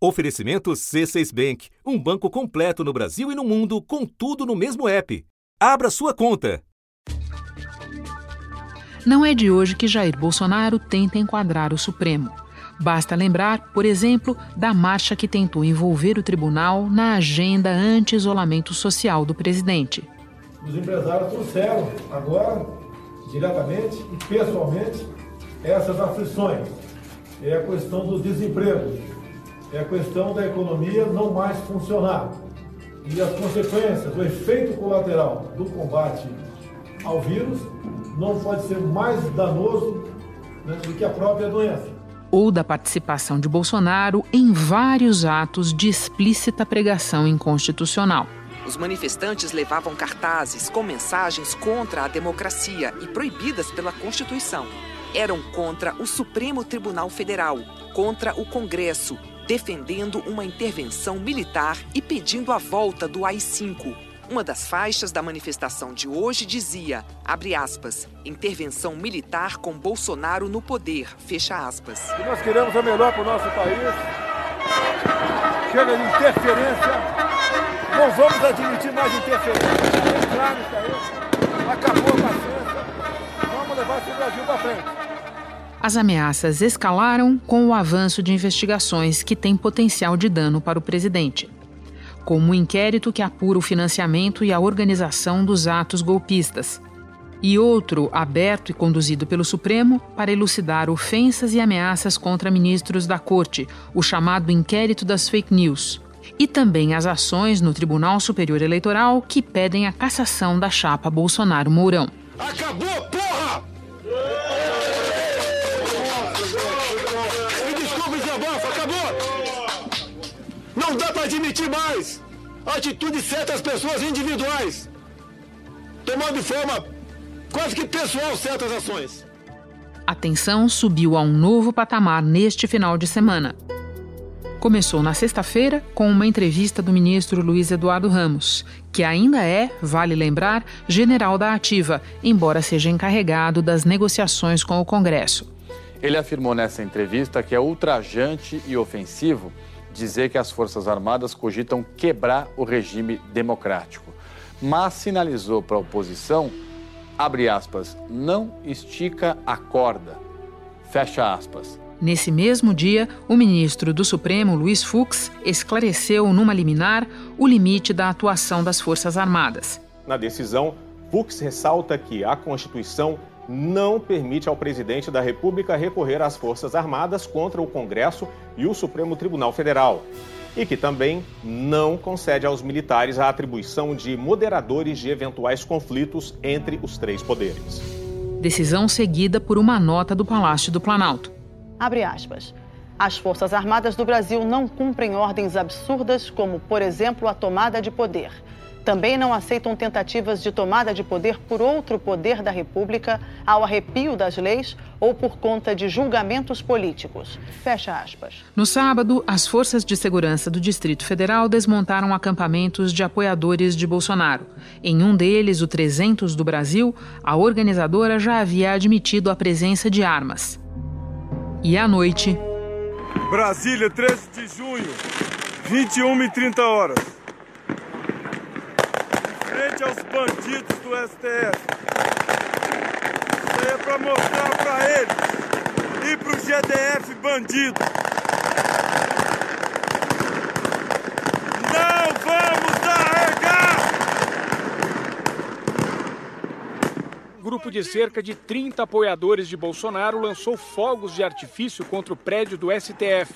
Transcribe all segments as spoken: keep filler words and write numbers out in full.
Oferecimento C seis Bank, um banco completo no Brasil e no mundo, com tudo no mesmo app. Abra sua conta! Não é de hoje que Jair Bolsonaro tenta enquadrar o Supremo. Basta lembrar, por exemplo, da marcha que tentou envolver o tribunal na agenda anti-isolamento social do presidente. Os empresários trouxeram agora, diretamente e pessoalmente, essas aflições. É a questão do desemprego, é a questão da economia não mais funcionar. E as consequências, o efeito colateral do combate ao vírus não pode ser mais danoso, né, do que a própria doença. Ou da participação de Bolsonaro em vários atos de explícita pregação inconstitucional. Os manifestantes levavam cartazes com mensagens contra a democracia e proibidas pela Constituição. Eram contra o Supremo Tribunal Federal, contra o Congresso, defendendo uma intervenção militar e pedindo a volta do A I cinco. Uma das faixas da manifestação de hoje dizia, abre aspas, intervenção militar com Bolsonaro no poder, fecha aspas. E nós queremos o melhor para o nosso país. Chega de interferência. Não vamos admitir mais interferência. É claro que é isso. Acabou a paciência. Vamos levar esse Brasil para frente. As ameaças escalaram com o avanço de investigações que têm potencial de dano para o presidente, como o inquérito que apura o financiamento e a organização dos atos golpistas, e outro aberto e conduzido pelo Supremo para elucidar ofensas e ameaças contra ministros da Corte, o chamado inquérito das fake news, e também as ações no Tribunal Superior Eleitoral que pedem a cassação da chapa Bolsonaro-Mourão. Acabou, porra! Não dá para admitir mais a atitude de certas pessoas individuais, tomando de forma quase que pessoal certas ações. A tensão subiu a um novo patamar neste final de semana. Começou na sexta-feira com uma entrevista do ministro Luiz Eduardo Ramos, que ainda é, vale lembrar, general da Ativa, embora seja encarregado das negociações com o Congresso. Ele afirmou nessa entrevista que é ultrajante e ofensivo dizer que as Forças Armadas cogitam quebrar o regime democrático, mas sinalizou para a oposição, abre aspas, não estica a corda, fecha aspas. Nesse mesmo dia, o ministro do Supremo, Luiz Fux, esclareceu numa liminar o limite da atuação das Forças Armadas. Na decisão, Fux ressalta que a Constituição não permite ao presidente da República recorrer às Forças Armadas contra o Congresso e o Supremo Tribunal Federal, e que também não concede aos militares a atribuição de moderadores de eventuais conflitos entre os três poderes. Decisão seguida por uma nota do Palácio do Planalto. Abre aspas. As Forças Armadas do Brasil não cumprem ordens absurdas, como, por exemplo, a tomada de poder. Também não aceitam tentativas de tomada de poder por outro poder da República, ao arrepio das leis ou por conta de julgamentos políticos. Fecha aspas. No sábado, as forças de segurança do Distrito Federal desmontaram acampamentos de apoiadores de Bolsonaro. Em um deles, o trezentos do Brasil, a organizadora já havia admitido a presença de armas. E à noite... Brasília, treze de junho, vinte e uma e trinta horas. Frente aos bandidos do S T F. Isso aí é pra mostrar pra eles e pro G D F bandido. Não vamos largar! Um grupo de cerca de trinta apoiadores de Bolsonaro lançou fogos de artifício contra o prédio do S T F.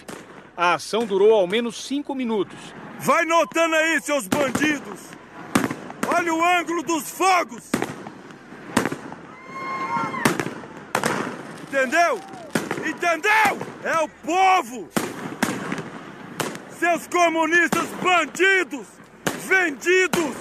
A ação durou ao menos cinco minutos. Vai notando aí, seus bandidos! Olha o ângulo dos fogos! Entendeu? Entendeu? É o povo! Seus comunistas bandidos! Vendidos!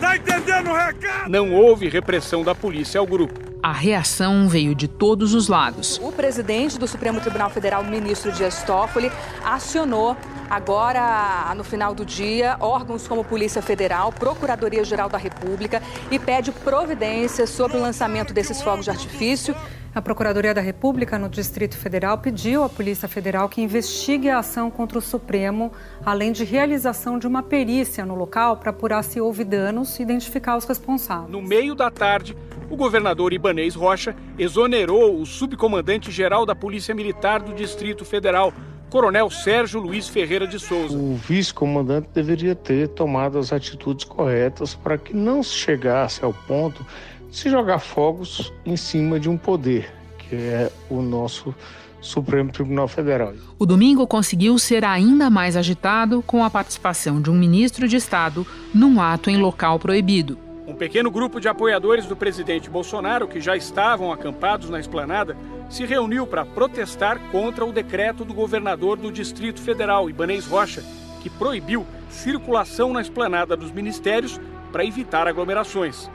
Tá entendendo o recado? Não houve repressão da polícia ao grupo. A reação veio de todos os lados. O presidente do Supremo Tribunal Federal, ministro Dias Toffoli, acionou agora, no final do dia, órgãos como Polícia Federal, Procuradoria-Geral da República e pede providências sobre o lançamento desses fogos de artifício. A Procuradoria da República, no Distrito Federal, pediu à Polícia Federal que investigue a ação contra o Supremo, além de realização de uma perícia no local para apurar se houve danos e identificar os responsáveis. No meio da tarde, o governador Ibaneis Rocha exonerou o subcomandante-geral da Polícia Militar do Distrito Federal, coronel Sérgio Luiz Ferreira de Souza. O vice-comandante deveria ter tomado as atitudes corretas para que não se chegasse ao ponto de se jogar fogos em cima de um poder, que é o nosso Supremo Tribunal Federal. O domingo conseguiu ser ainda mais agitado com a participação de um ministro de Estado num ato em local proibido. Um pequeno grupo de apoiadores do presidente Bolsonaro, que já estavam acampados na esplanada, se reuniu para protestar contra o decreto do governador do Distrito Federal, Ibaneis Rocha, que proibiu circulação na esplanada dos ministérios para evitar aglomerações.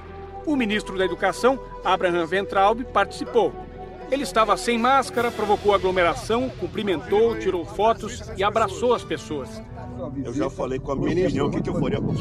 O ministro da Educação, Abraham Ventralbe, participou. Ele estava sem máscara, provocou aglomeração, cumprimentou, tirou fotos e abraçou as pessoas. Eu já falei com a minha opinião, o que eu faria com o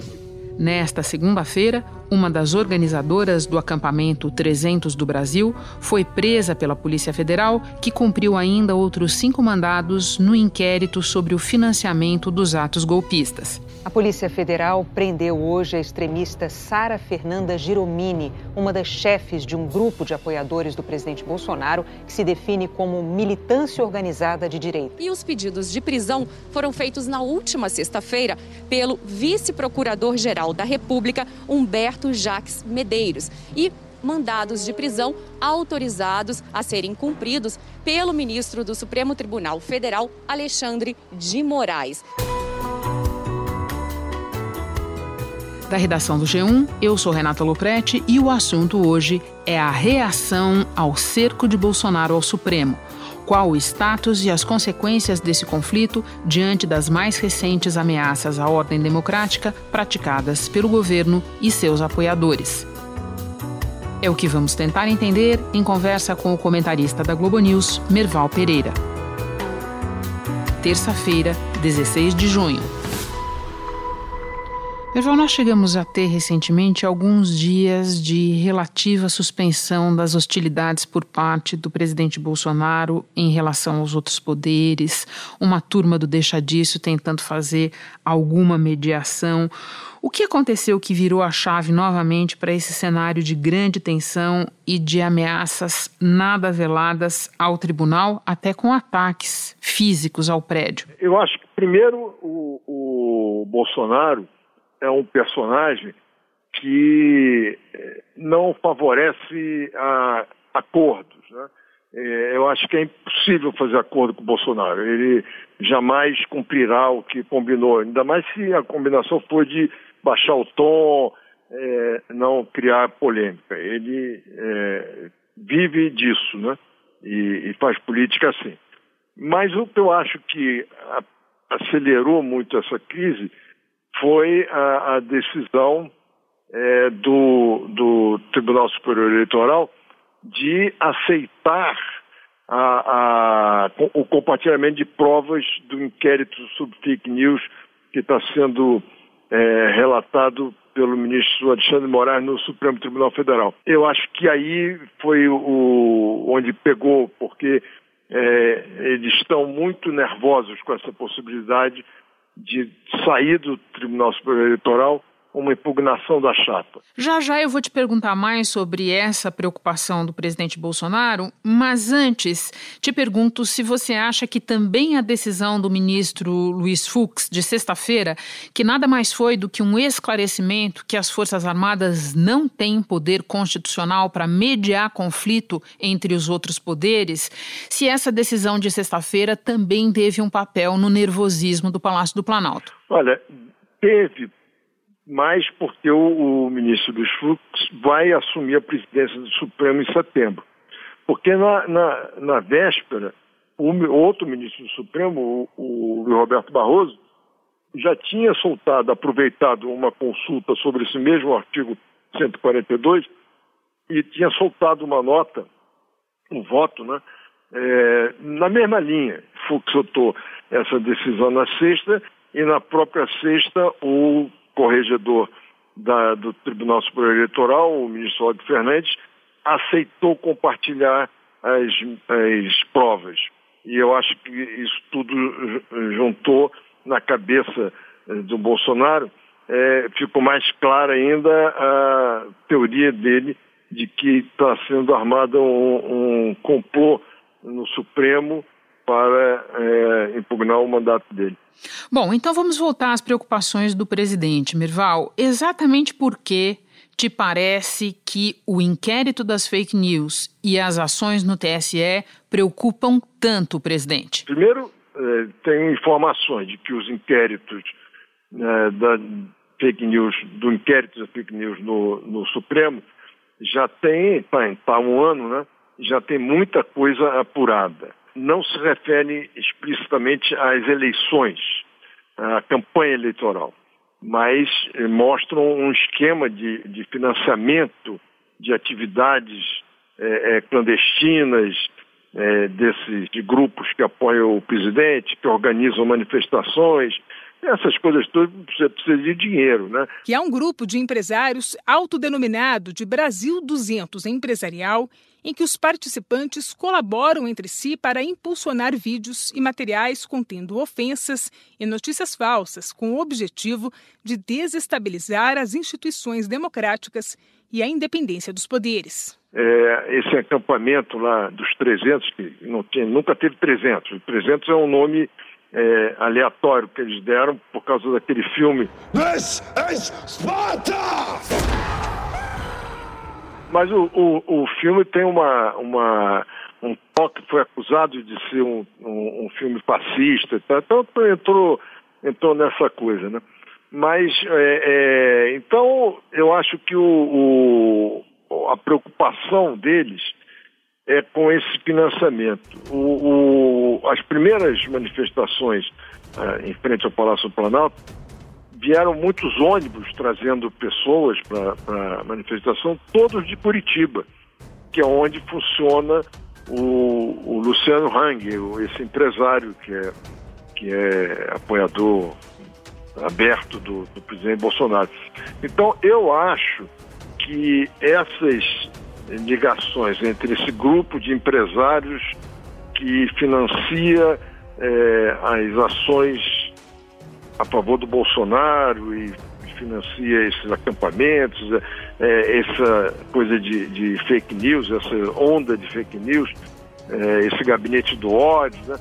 senhor. Nesta segunda-feira, uma das organizadoras do acampamento trezentos do Brasil foi presa pela Polícia Federal, que cumpriu ainda outros cinco mandados no inquérito sobre o financiamento dos atos golpistas. A Polícia Federal prendeu hoje a extremista Sara Fernanda Giromini, uma das chefes de um grupo de apoiadores do presidente Bolsonaro, que se define como militância organizada de direita. E os pedidos de prisão foram feitos na última sexta-feira pelo vice-procurador-geral da República, Humberto Jacques Medeiros, e mandados de prisão autorizados a serem cumpridos pelo ministro do Supremo Tribunal Federal, Alexandre de Moraes. Da redação do G um, eu sou Renata Lopretti e o assunto hoje é a reação ao cerco de Bolsonaro ao Supremo. Qual o status e as consequências desse conflito diante das mais recentes ameaças à ordem democrática praticadas pelo governo e seus apoiadores? É o que vamos tentar entender em conversa com o comentarista da Globo News, Merval Pereira. Terça-feira, dezesseis de junho. Merval, nós chegamos a ter recentemente alguns dias de relativa suspensão das hostilidades por parte do presidente Bolsonaro em relação aos outros poderes, uma turma do deixa disso tentando fazer alguma mediação. O que aconteceu que virou a chave novamente para esse cenário de grande tensão e de ameaças nada veladas ao tribunal, até com ataques físicos ao prédio? Eu acho que, primeiro, o, o Bolsonaro é um personagem que não favorece a acordos, né? Eu acho que é impossível fazer acordo com o Bolsonaro. Ele jamais cumprirá o que combinou, ainda mais se a combinação for de baixar o tom, é, não criar polêmica. Ele é, vive disso, né? E, e faz política assim. Mas o que eu acho que acelerou muito essa crise foi a, a decisão é, do, do Tribunal Superior Eleitoral de aceitar a, a, o compartilhamento de provas do inquérito sobre fake news que está sendo é, relatado pelo ministro Alexandre de Moraes no Supremo Tribunal Federal. Eu acho que aí foi o, onde pegou, porque é, eles estão muito nervosos com essa possibilidade de sair do Tribunal Superior Eleitoral uma impugnação da chapa. Já já eu vou te perguntar mais sobre essa preocupação do presidente Bolsonaro, mas antes te pergunto se você acha que também a decisão do ministro Luiz Fux de sexta-feira, que nada mais foi do que um esclarecimento que as Forças Armadas não têm poder constitucional para mediar conflito entre os outros poderes, se essa decisão de sexta-feira também teve um papel no nervosismo do Palácio do Planalto. Olha, teve, mas porque o, o ministro Luiz Fux vai assumir a presidência do Supremo em setembro. Porque na, na, na véspera, o outro ministro do Supremo, o, o Roberto Barroso, já tinha soltado, aproveitado uma consulta sobre esse mesmo artigo cento e quarenta e dois e tinha soltado uma nota, um voto, né, é, na mesma linha. Fux soltou essa decisão na sexta e na própria sexta o corregedor da, do Tribunal Superior Eleitoral, o ministro Aldo Fernandes, aceitou compartilhar as, as provas. E eu acho que isso tudo juntou na cabeça do Bolsonaro. É, ficou mais clara ainda a teoria dele de que está sendo armado um, um complô no Supremo para é, impugnar o mandato dele. Bom, então vamos voltar às preocupações do presidente, Merval. Exatamente por que te parece que o inquérito das fake news e as ações no T S E preocupam tanto o presidente? Primeiro, é, tem informações de que os inquéritos é, da fake news, do inquérito das fake news no, no Supremo já tem, está há um ano, né? Já tem muita coisa apurada. Não se refere explicitamente às eleições, à campanha eleitoral, mas mostram um esquema de, de financiamento de atividades é, é, clandestinas é, desses de grupos que apoiam o presidente, que organizam manifestações. Essas coisas todas, você precisa de dinheiro, né? Que é um grupo de empresários autodenominado de Brasil duzentos Empresarial, em que os participantes colaboram entre si para impulsionar vídeos e materiais contendo ofensas e notícias falsas, com o objetivo de desestabilizar as instituições democráticas e a independência dos poderes. É, esse acampamento lá dos trezentos, que não tinha, nunca teve trezentos, o trezentos é um nome... É, aleatório que eles deram por causa daquele filme. This is Sparta! Mas o, o, o filme tem uma, uma, um toque, foi acusado de ser um, um, um filme fascista, tá? Então entrou, entrou nessa coisa, né? Mas é, é, então eu acho que o, o, a preocupação deles é com esse financiamento. O, o, as primeiras manifestações uh, em frente ao Palácio do Planalto vieram muitos ônibus trazendo pessoas para a manifestação, todos de Curitiba, que é onde funciona o, o Luciano Hang, esse empresário que é, que é apoiador aberto do, do presidente Bolsonaro. Então, eu acho que essas ligações entre esse grupo de empresários que financia é, as ações a favor do Bolsonaro e financia esses acampamentos, é, essa coisa de, de fake news, essa onda de fake news, é, esse gabinete do ódio, né?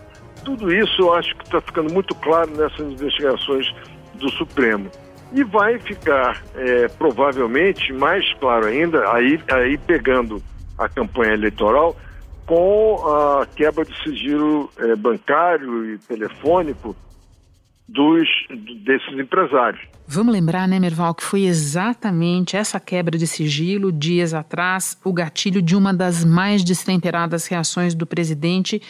Tudo isso eu acho que está ficando muito claro nessas investigações do Supremo. E vai ficar, é, provavelmente, mais claro ainda, aí, aí pegando a campanha eleitoral, com a quebra de sigilo é, bancário e telefônico dos, desses empresários. Vamos lembrar, né, Merval, que foi exatamente essa quebra de sigilo, dias atrás, o gatilho de uma das mais destemperadas reações do presidente,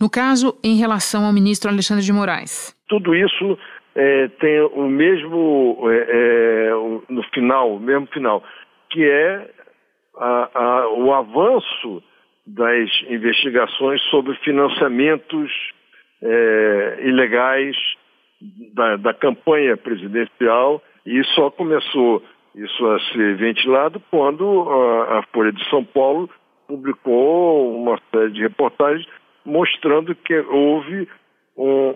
no caso, em relação ao ministro Alexandre de Moraes. Tudo isso... É, tem o mesmo, é, é, no final, o mesmo final, que é a, a, o avanço das investigações sobre financiamentos é, ilegais da, da campanha presidencial, e só começou isso a ser ventilado quando a, a Folha de São Paulo publicou uma série de reportagens mostrando que houve Um,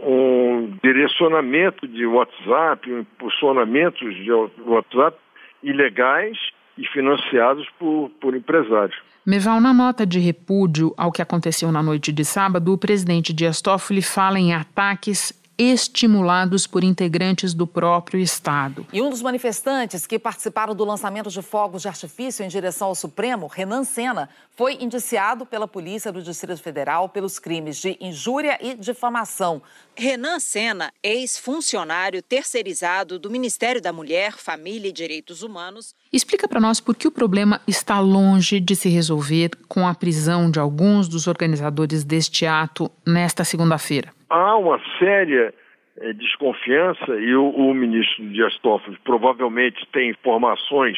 um direcionamento de WhatsApp, um impulsionamento de WhatsApp ilegais e financiados por, por empresários. Merval, na nota de repúdio ao que aconteceu na noite de sábado, o presidente Dias Toffoli fala em ataques estimulados por integrantes do próprio Estado. E um dos manifestantes que participaram do lançamento de fogos de artifício em direção ao Supremo, Renan Senna, foi indiciado pela Polícia do Distrito Federal pelos crimes de injúria e difamação. Renan Senna, ex-funcionário terceirizado do Ministério da Mulher, Família e Direitos Humanos... Explica para nós por que o problema está longe de se resolver com a prisão de alguns dos organizadores deste ato nesta segunda-feira. Há uma séria é, desconfiança, e o, o ministro Dias Toffoli provavelmente tem informações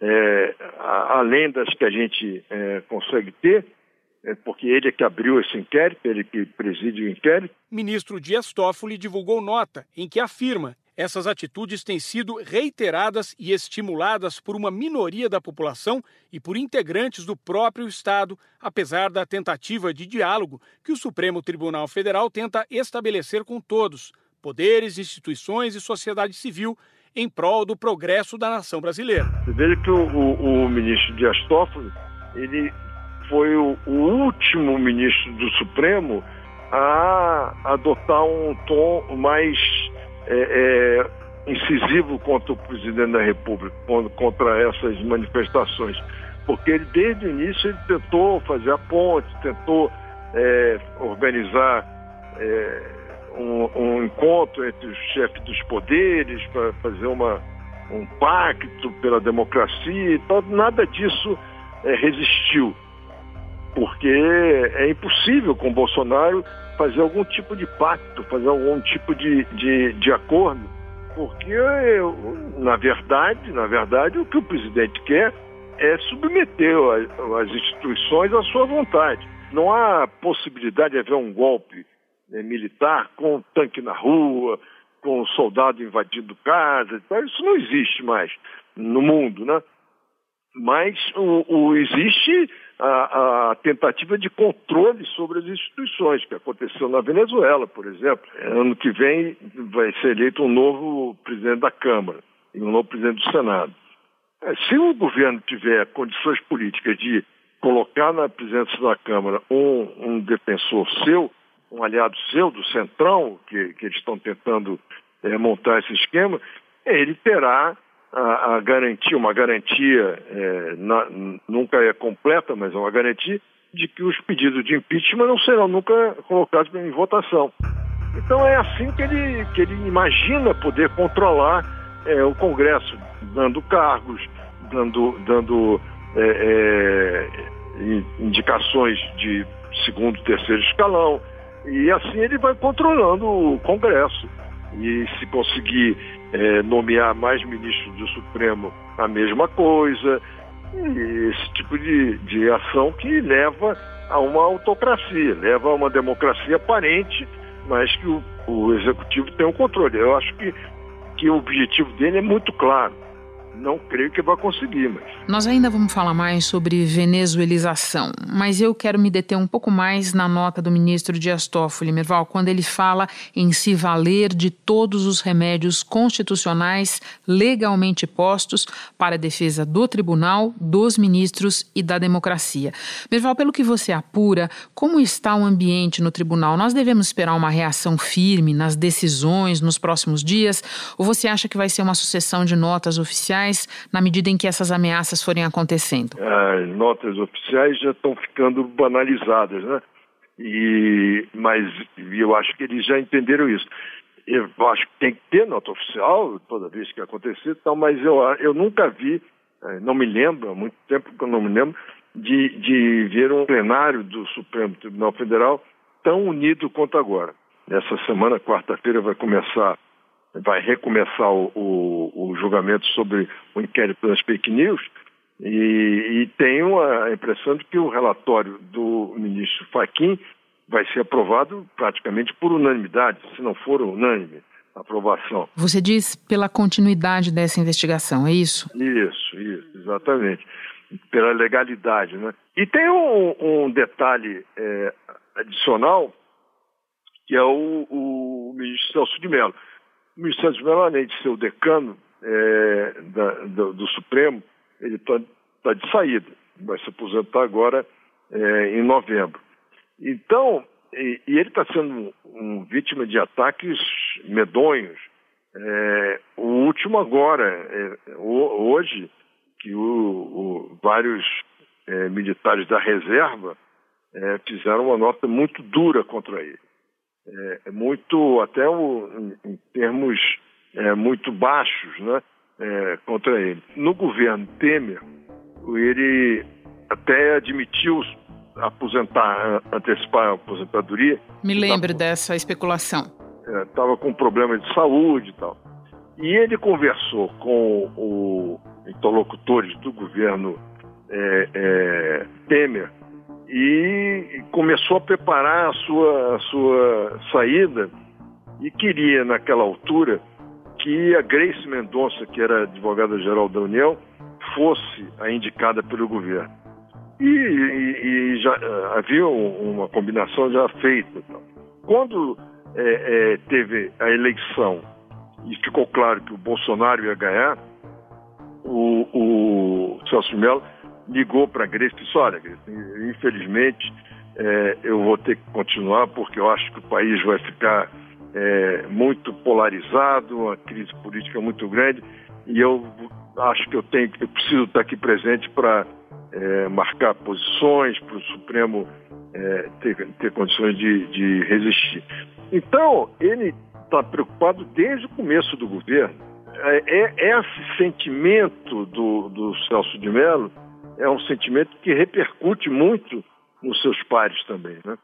é, a, além das que a gente é, consegue ter, é, porque ele é que abriu esse inquérito, ele que preside o inquérito. Ministro Dias Toffoli divulgou nota em que afirma Essas atitudes têm sido reiteradas e estimuladas por uma minoria da população e por integrantes do próprio Estado, apesar da tentativa de diálogo que o Supremo Tribunal Federal tenta estabelecer com todos, poderes, instituições e sociedade civil, em prol do progresso da nação brasileira. Você veja que o, o, o ministro Dias Toffoli, ele foi o, o último ministro do Supremo a adotar um tom mais É, é, incisivo contra o presidente da República, contra essas manifestações, porque ele, desde o início, ele tentou fazer a ponte, tentou é, organizar é, um, um encontro entre os chefes dos poderes para fazer uma, um pacto pela democracia e tal. Nada disso é, resistiu, porque é impossível com Bolsonaro fazer algum tipo de pacto, fazer algum tipo de, de, de acordo, porque na verdade, na verdade o que o presidente quer é submeter as instituições à sua vontade. Não há possibilidade de haver um golpe né, militar com tanque na rua, com soldado invadindo casa e tal. Isso não existe mais no mundo, né? Mas o, o, existe a, a tentativa de controle sobre as instituições, que aconteceu na Venezuela, por exemplo. Ano que vem vai ser eleito um novo presidente da Câmara e um novo presidente do Senado. Se o governo tiver condições políticas de colocar na presidência da Câmara um, um defensor seu, um aliado seu, do Centrão, que, que eles estão tentando é, montar esse esquema, ele terá A, a garantia, uma garantia, é, na, nunca é completa, mas é uma garantia, de que os pedidos de impeachment não serão nunca colocados em votação. Então é assim que ele, que ele imagina poder controlar é, o Congresso, dando cargos, dando, dando é, é, indicações de segundo, terceiro escalão, e assim ele vai controlando o Congresso. E se conseguir é, nomear mais ministros do Supremo, a mesma coisa. E esse tipo de, de ação que leva a uma autocracia, leva a uma democracia aparente, mas que o, o executivo tem o controle. Eu acho que, que o objetivo dele é muito claro. Não creio que vai conseguir, mas... Nós ainda vamos falar mais sobre venezuelização, mas eu quero me deter um pouco mais na nota do ministro Dias Toffoli, Merval, quando ele fala em se valer de todos os remédios constitucionais legalmente postos para a defesa do tribunal, dos ministros e da democracia. Merval, pelo que você apura, como está o ambiente no tribunal? Nós devemos esperar uma reação firme nas decisões nos próximos dias, ou você acha que vai ser uma sucessão de notas oficiais na medida em que essas ameaças forem acontecendo? As notas oficiais já estão ficando banalizadas, né? E, mas eu acho que eles já entenderam isso. Eu acho que tem que ter nota oficial toda vez que acontecer, tal, mas eu, eu nunca vi, não me lembro, há muito tempo que eu não me lembro, de, de ver um plenário do Supremo Tribunal Federal tão unido quanto agora. Nessa semana, quarta-feira, vai começar... vai recomeçar o, o, o julgamento sobre o inquérito das fake news e, e tenho a impressão de que o relatório do ministro Fachin vai ser aprovado praticamente por unanimidade, se não for unânime a aprovação. Você diz pela continuidade dessa investigação, é isso? Isso, isso, exatamente. Pela legalidade, né? E tem um, um detalhe é, adicional, que é o, o ministro Celso de Mello. O ministro Sérgio Luiz Ferreira de Souza, além de ser o decano é, da, do, do Supremo, ele está tá de saída, vai se aposentar agora é, em novembro. Então, e, e ele está sendo um vítima de ataques medonhos. É, o último agora, é, hoje, que o, o, vários é, militares da reserva é, fizeram uma nota muito dura contra ele. É muito, até o, em termos é, muito baixos, né, é, contra ele. No governo Temer, ele até admitiu aposentar, antecipar a aposentadoria. Me lembro dessa especulação. Estava é, com problemas de saúde e tal. E ele conversou com os interlocutores do governo é, é, Temer, e começou a preparar a sua, a sua saída e queria, naquela altura, que a Grace Mendonça, que era advogada-geral da União, fosse a indicada pelo governo. E, e, e já havia uma combinação já feita. Quando é, é, teve a eleição e ficou claro que o Bolsonaro ia ganhar, o, o Celso de Mello ligou para a Grecia e disse: olha, Grecia, infelizmente é, eu vou ter que continuar porque eu acho que o país vai ficar é, muito polarizado, uma crise política muito grande, e eu acho que eu tenho, eu preciso estar aqui presente para é, marcar posições, para o Supremo é, ter, ter condições de, de resistir. Então, ele está preocupado desde o começo do governo. É, é, esse sentimento do, do Celso de Mello é um sentimento que repercute muito nos seus pares também, né?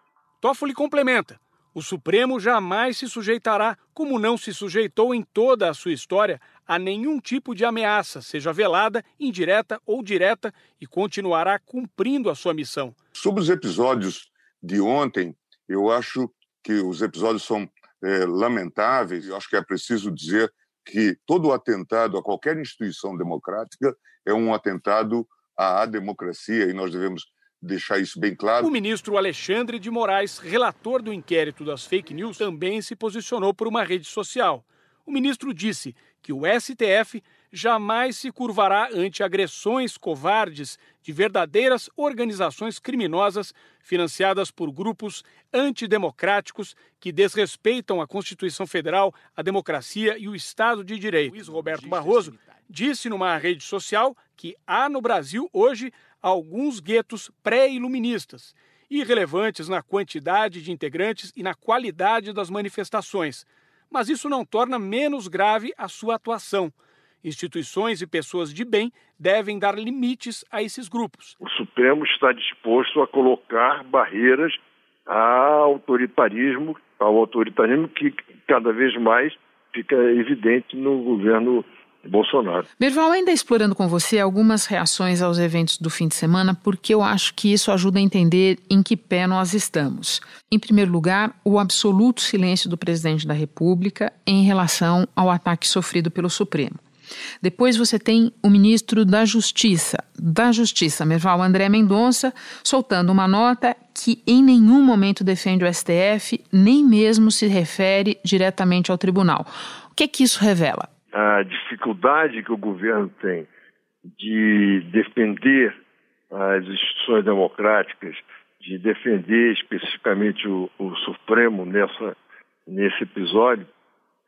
Toffoli complementa: o Supremo jamais se sujeitará, como não se sujeitou em toda a sua história, a nenhum tipo de ameaça, seja velada, indireta ou direta, e continuará cumprindo a sua missão. Sobre os episódios de ontem, eu acho que os episódios são é, lamentáveis. Eu acho que é preciso dizer que todo atentado a qualquer instituição democrática é um atentado à democracia, e nós devemos deixar isso bem claro. O ministro Alexandre de Moraes, relator do inquérito das fake news, também se posicionou por uma rede social. O ministro disse que o S T F jamais se curvará ante agressões covardes de verdadeiras organizações criminosas financiadas por grupos antidemocráticos que desrespeitam a Constituição Federal, a democracia e o Estado de Direito. Luiz Roberto Barroso disse numa rede social que há no Brasil hoje alguns guetos pré-iluministas, irrelevantes na quantidade de integrantes e na qualidade das manifestações. Mas isso não torna menos grave a sua atuação. Instituições e pessoas de bem devem dar limites a esses grupos. O Supremo está disposto a colocar barreiras ao autoritarismo, ao autoritarismo que cada vez mais fica evidente no governo Bolsonaro. Merval, ainda explorando com você algumas reações aos eventos do fim de semana, porque eu acho que isso ajuda a entender em que pé nós estamos. Em primeiro lugar, o absoluto silêncio do presidente da República em relação ao ataque sofrido pelo Supremo. Depois você tem o ministro da Justiça, da Justiça, Merval, André Mendonça, soltando uma nota que em nenhum momento defende o S T F, nem mesmo se refere diretamente ao tribunal. O que é que isso revela? A dificuldade que o governo tem de defender as instituições democráticas, de defender especificamente o, o Supremo nessa, nesse episódio,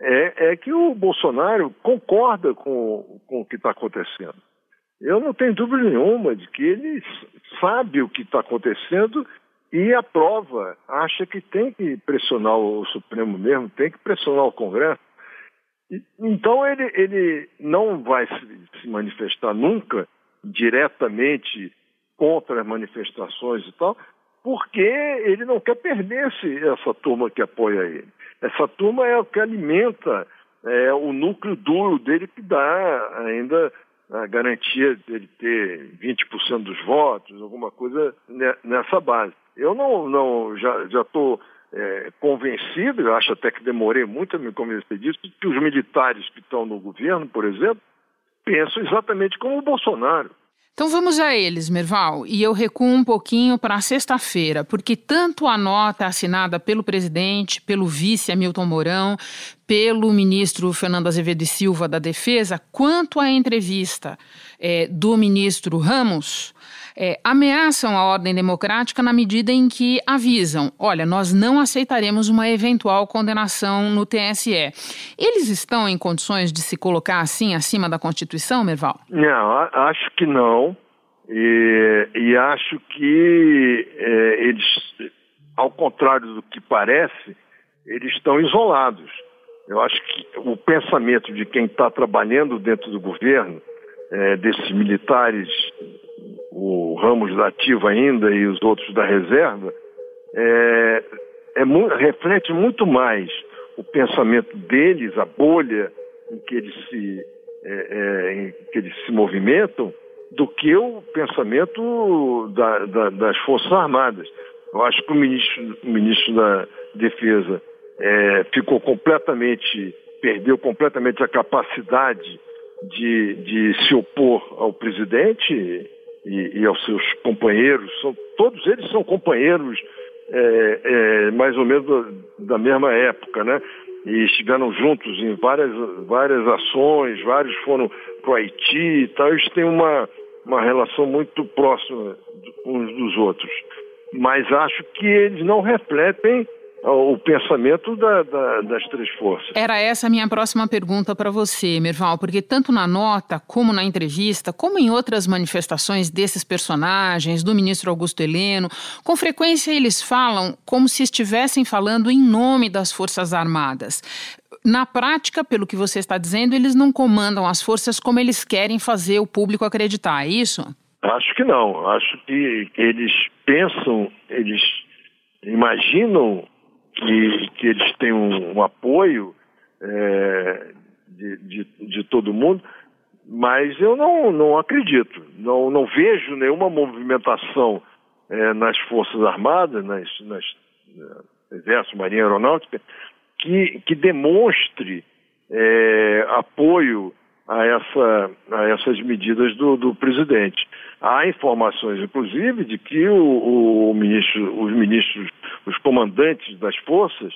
é, é que o Bolsonaro concorda com, com o que está acontecendo. Eu não tenho dúvida nenhuma de que ele sabe o que está acontecendo e aprova, acha que tem que pressionar o Supremo mesmo, tem que pressionar o Congresso. Então ele, ele não vai se manifestar nunca diretamente contra as manifestações e tal, porque ele não quer perder esse, essa turma que apoia ele. Essa turma é o que alimenta é, o núcleo duro dele, que dá ainda a garantia dele ter vinte por cento dos votos, alguma coisa nessa base. Eu não, não já já estou... É, convencido, eu acho até que demorei muito a me convencer disso, que os militares que estão no governo, por exemplo, pensam exatamente como o Bolsonaro. Então vamos a eles, Merval, e eu recuo um pouquinho para sexta-feira, porque tanto a nota assinada pelo presidente, pelo vice Hamilton Mourão, pelo ministro Fernando Azevedo e Silva da Defesa, quanto a entrevista é, do ministro Ramos, É, ameaçam a ordem democrática na medida em que avisam: olha, nós não aceitaremos uma eventual condenação no T S E. Eles estão em condições de se colocar assim acima da Constituição, Merval? Não, acho que não. E, e acho que é, eles, ao contrário do que parece, eles estão isolados. Eu acho que o pensamento de quem está trabalhando dentro do governo, é, desses militares... o Ramos da ativa ainda e os outros da reserva, é, é muito, reflete muito mais o pensamento deles, a bolha em que eles se, é, é, em que eles se movimentam, do que o pensamento da, da, das Forças Armadas. Eu acho que o ministro, o ministro da Defesa é, ficou completamente perdeu completamente a capacidade de, de se opor ao presidente e, e aos seus companheiros. São, todos eles são companheiros é, é, mais ou menos da, da mesma época, né? E estiveram juntos em várias, várias ações, vários foram para o Haiti e tal. Eles têm uma, uma relação muito próxima uns dos outros. Mas acho que eles não refletem o pensamento da, da, das três forças. Era essa a minha próxima pergunta para você, Merval, porque tanto na nota, como na entrevista, como em outras manifestações desses personagens, do ministro Augusto Heleno, com frequência eles falam como se estivessem falando em nome das Forças Armadas. Na prática, pelo que você está dizendo, eles não comandam as forças como eles querem fazer o público acreditar, é isso? Acho que não. Acho que eles pensam, eles imaginam Que, que eles têm um, um apoio é, de, de, de todo mundo, mas eu não, não acredito, não, não vejo nenhuma movimentação é, nas Forças Armadas, nas, nas Exército, Marinha, Aeronáutica, que, que demonstre é, apoio a, essa, a essas medidas do, do presidente. Há informações, inclusive, de que o, o ministro, os ministros, os comandantes das forças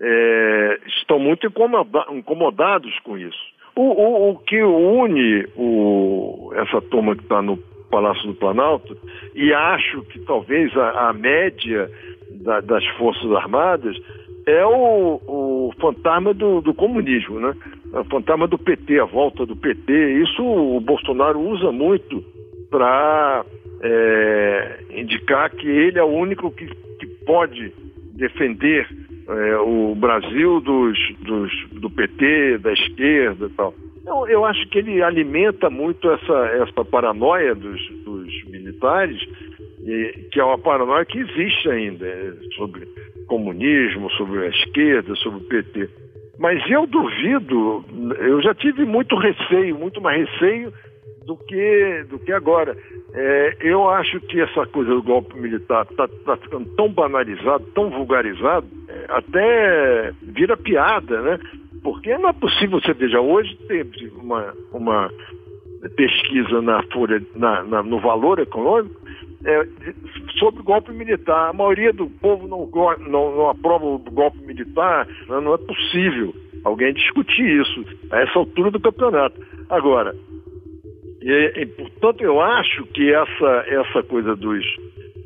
é, estão muito incomoda- incomodados com isso. O, o, o que une o, essa turma que está no Palácio do Planalto, e acho que talvez a, a média da, das Forças Armadas, é o, o fantasma do, do comunismo, né? O fantasma do P T, a volta do P T. Isso o Bolsonaro usa muito para é, indicar que ele é o único que, que pode defender é, o Brasil dos, dos, do P T, da esquerda e tal. Eu, eu acho que ele alimenta muito essa, essa paranoia dos, dos militares, e, que é uma paranoia que existe ainda, é, sobre comunismo, sobre a esquerda, sobre o P T. Mas eu duvido, eu já tive muito receio, muito mais receio do que, do que agora. É, eu acho que essa coisa do golpe militar está tá ficando tão banalizado, tão vulgarizado, é, até vira piada, né? Porque não é possível, você veja, hoje teve uma, uma pesquisa na Folha, na, na, no Valor Econômico, É, sobre o golpe militar. A maioria do povo não, go- não, não aprova o golpe militar, né? Não é possível alguém discutir isso a essa altura do campeonato. Agora, e, e, portanto, eu acho que essa, essa coisa dos,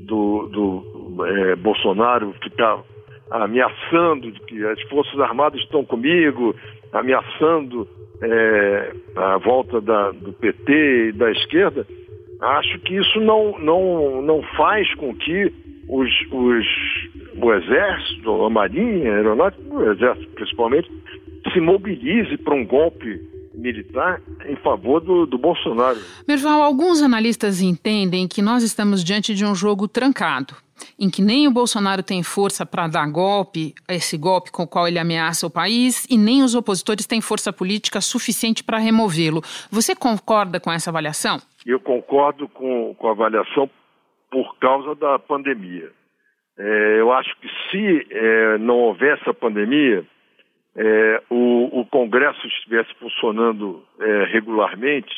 do, do é, Bolsonaro ficar ameaçando de que as Forças Armadas estão comigo, ameaçando é, a volta da, do P T e da esquerda, acho que isso não, não, não faz com que os, os, o Exército, a Marinha, a Aeronáutica, o Exército principalmente, se mobilize para um golpe militar em favor do, do Bolsonaro. Merval, alguns analistas entendem que nós estamos diante de um jogo trancado, em que nem o Bolsonaro tem força para dar golpe, esse golpe com o qual ele ameaça o país, e nem os opositores têm força política suficiente para removê-lo. Você concorda com essa avaliação? Eu concordo com, com a avaliação por causa da pandemia. É, eu acho que se é, não houvesse a pandemia, é, o, o Congresso estivesse funcionando é, regularmente,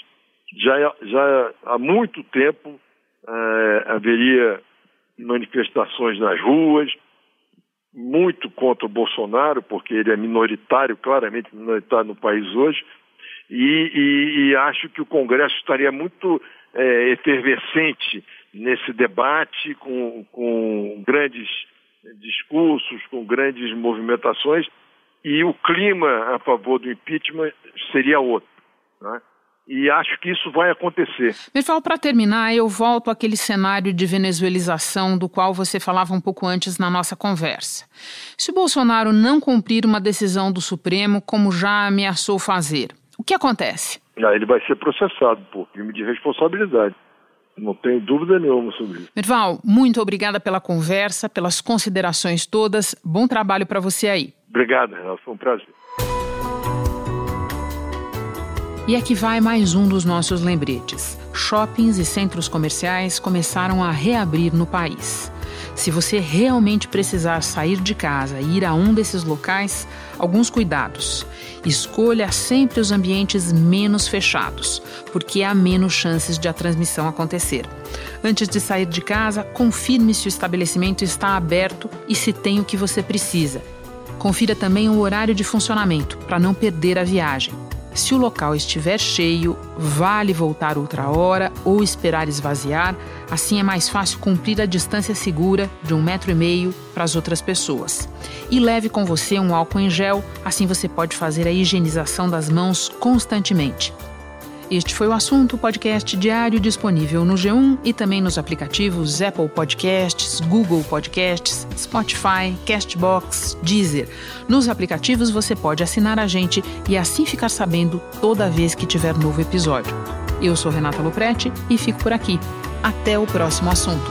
já, já há muito tempo é, haveria manifestações nas ruas, muito contra o Bolsonaro, porque ele é minoritário, claramente minoritário no país hoje, e, e, e acho que o Congresso estaria muito é, efervescente nesse debate, com, com grandes discursos, com grandes movimentações, e o clima a favor do impeachment seria outro, né? E acho que isso vai acontecer. Merval, para terminar, eu volto àquele cenário de venezuelização do qual você falava um pouco antes na nossa conversa. Se o Bolsonaro não cumprir uma decisão do Supremo, como já ameaçou fazer, o que acontece? Ah, ele vai ser processado por crime de responsabilidade. Não tenho dúvida nenhuma sobre isso. Merval, muito obrigada pela conversa, pelas considerações todas. Bom trabalho para você aí. Obrigado, Renato. Foi um prazer. E aqui vai mais um dos nossos lembretes. Shoppings e centros comerciais começaram a reabrir no país. Se você realmente precisar sair de casa e ir a um desses locais, alguns cuidados. Escolha sempre os ambientes menos fechados, porque há menos chances de a transmissão acontecer. Antes de sair de casa, confirme se o estabelecimento está aberto e se tem o que você precisa. Confira também o horário de funcionamento, para não perder a viagem. Se o local estiver cheio, vale voltar outra hora ou esperar esvaziar, assim é mais fácil cumprir a distância segura de um metro e meio para as outras pessoas. E leve com você um álcool em gel, assim você pode fazer a higienização das mãos constantemente. Este foi o assunto, podcast diário disponível no G um e também nos aplicativos Apple Podcasts, Google Podcasts, Spotify, Castbox, Deezer. Nos aplicativos você pode assinar a gente e assim ficar sabendo toda vez que tiver novo episódio. Eu sou Renata Lopretti e fico por aqui. Até o próximo assunto.